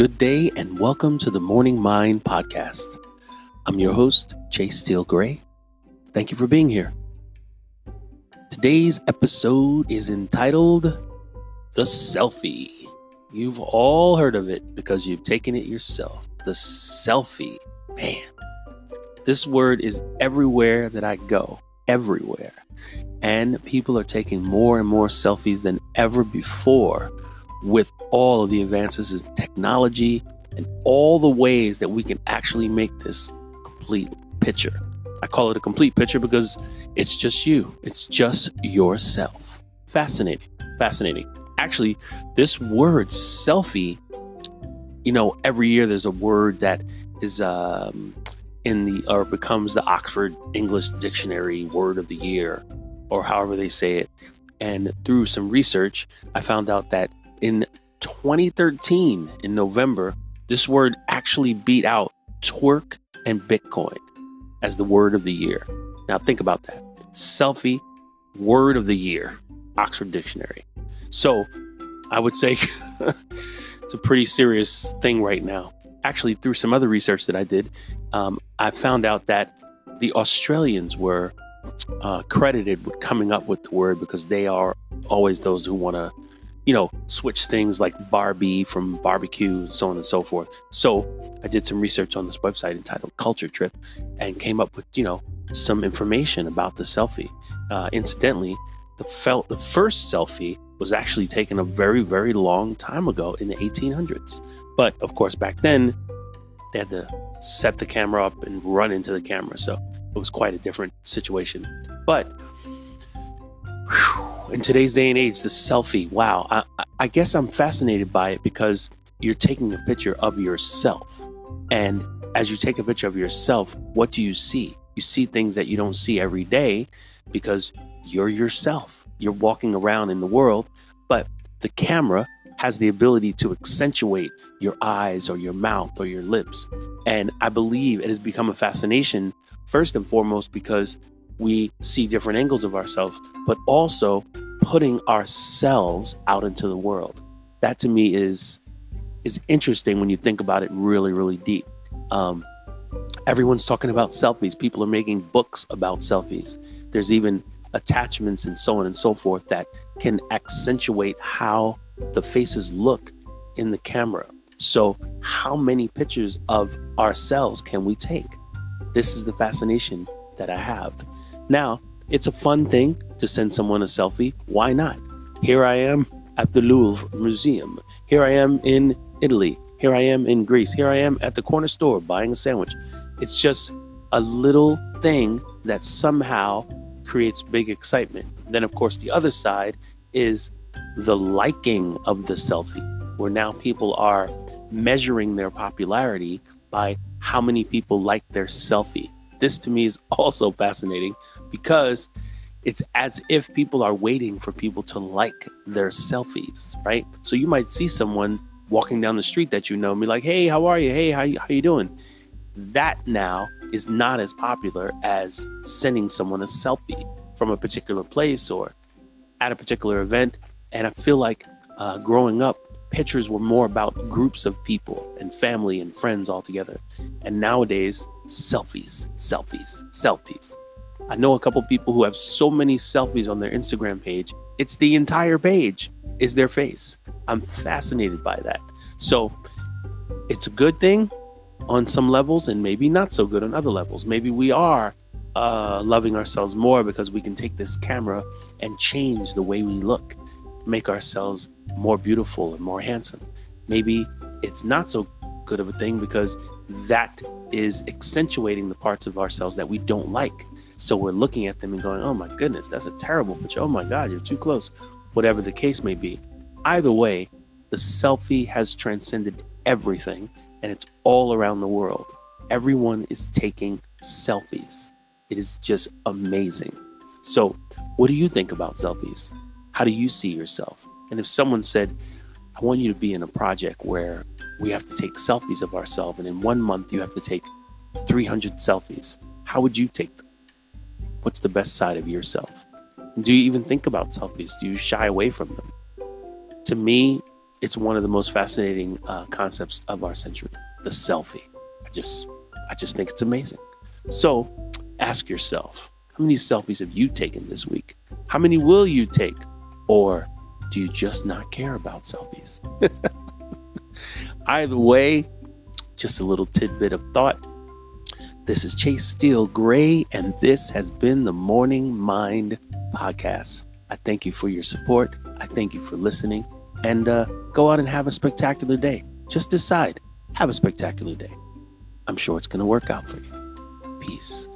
Good day and welcome to the Morning Mind Podcast. I'm your host, Chase Steele Gray. Thank you for being here. Today's episode is entitled The Selfie. You've all heard of it because you've taken it yourself. The selfie. Man, this word is everywhere that I go. Everywhere. And people are taking more and more selfies than ever before with all of the advances in technology and all the ways that we can actually make this complete picture. I call it a complete picture because it's just you. It's just yourself. Fascinating. Fascinating. Actually, this word selfie, you know, every year there's a word that is becomes the Oxford English Dictionary word of the year, or however they say it. And through some research, I found out that in 2013, in November, this word actually beat out twerk and Bitcoin as the word of the year. Now think about that. Selfie, word of the year, Oxford Dictionary. So I would say it's a pretty serious thing right now. Actually, through some other research that I did, I found out that the Australians were credited with coming up with the word because they are always those who want to, you know, switch things like Barbie from barbecue and so on and so forth. So I did some research on this website entitled Culture Trip and came up with, you know, some information about the selfie. Incidentally, the first selfie was actually taken a very, very long time ago in the 1800s. But of course, back then they had to set the camera up and run into the camera. So it was quite a different situation. But in today's day and age, the selfie, wow, I guess I'm fascinated by it because you're taking a picture of yourself. And as you take a picture of yourself, what do you see? You see things that you don't see every day because you're yourself. You're walking around in the world, but the camera has the ability to accentuate your eyes or your mouth or your lips. And I believe it has become a fascination, first and foremost, because we see different angles of ourselves, but also putting ourselves out into the world. That to me is interesting when you think about it really, really deep. Everyone's talking about selfies. People are making books about selfies. There's even attachments and so on and so forth that can accentuate how the faces look in the camera. So how many pictures of ourselves can we take? This is the fascination that I have. Now, it's a fun thing to send someone a selfie. Why not? Here I am at the Louvre Museum. Here I am in Italy. Here I am in Greece. Here I am at the corner store buying a sandwich. It's just a little thing that somehow creates big excitement. Then, of course, the other side is the liking of the selfie, where now people are measuring their popularity by how many people like their selfie. This to me is also fascinating because it's as if people are waiting for people to like their selfies, right? So you might see someone walking down the street that you know and be like, hey, how are you? Hey, how you doing? That now is not as popular as sending someone a selfie from a particular place or at a particular event. And I feel like growing up, pictures were more about groups of people and family and friends all together. And nowadays, selfies, selfies, selfies. I know a couple people who have so many selfies on their Instagram page. It's the entire page is their face. I'm fascinated by that. So it's a good thing on some levels and maybe not so good on other levels. Maybe we are loving ourselves more because we can take this camera and change the way we look, make ourselves more beautiful and more handsome. Maybe it's not so good of a thing because that is accentuating the parts of ourselves that we don't like. So we're looking at them and going, oh my goodness, that's a terrible picture. Oh my God, you're too close. Whatever the case may be. Either way, the selfie has transcended everything. And it's all around the world. Everyone is taking selfies. It is just amazing. So what do you think about selfies? How do you see yourself? And if someone said, I want you to be in a project where we have to take selfies of ourselves, and in 1 month you have to take 300 selfies, how would you take them? What's the best side of yourself? And do you even think about selfies? Do you shy away from them? To me, it's one of the most fascinating concepts of our century, the selfie. I just think it's amazing. So ask yourself, how many selfies have you taken this week? How many will you take? Or do you just not care about selfies? Either way, just a little tidbit of thought. This is Chase Steele Gray, and this has been the Morning Mind Podcast. I thank you for your support. I thank you for listening. And go out and have a spectacular day. Just decide, have a spectacular day. I'm sure it's going to work out for you. Peace.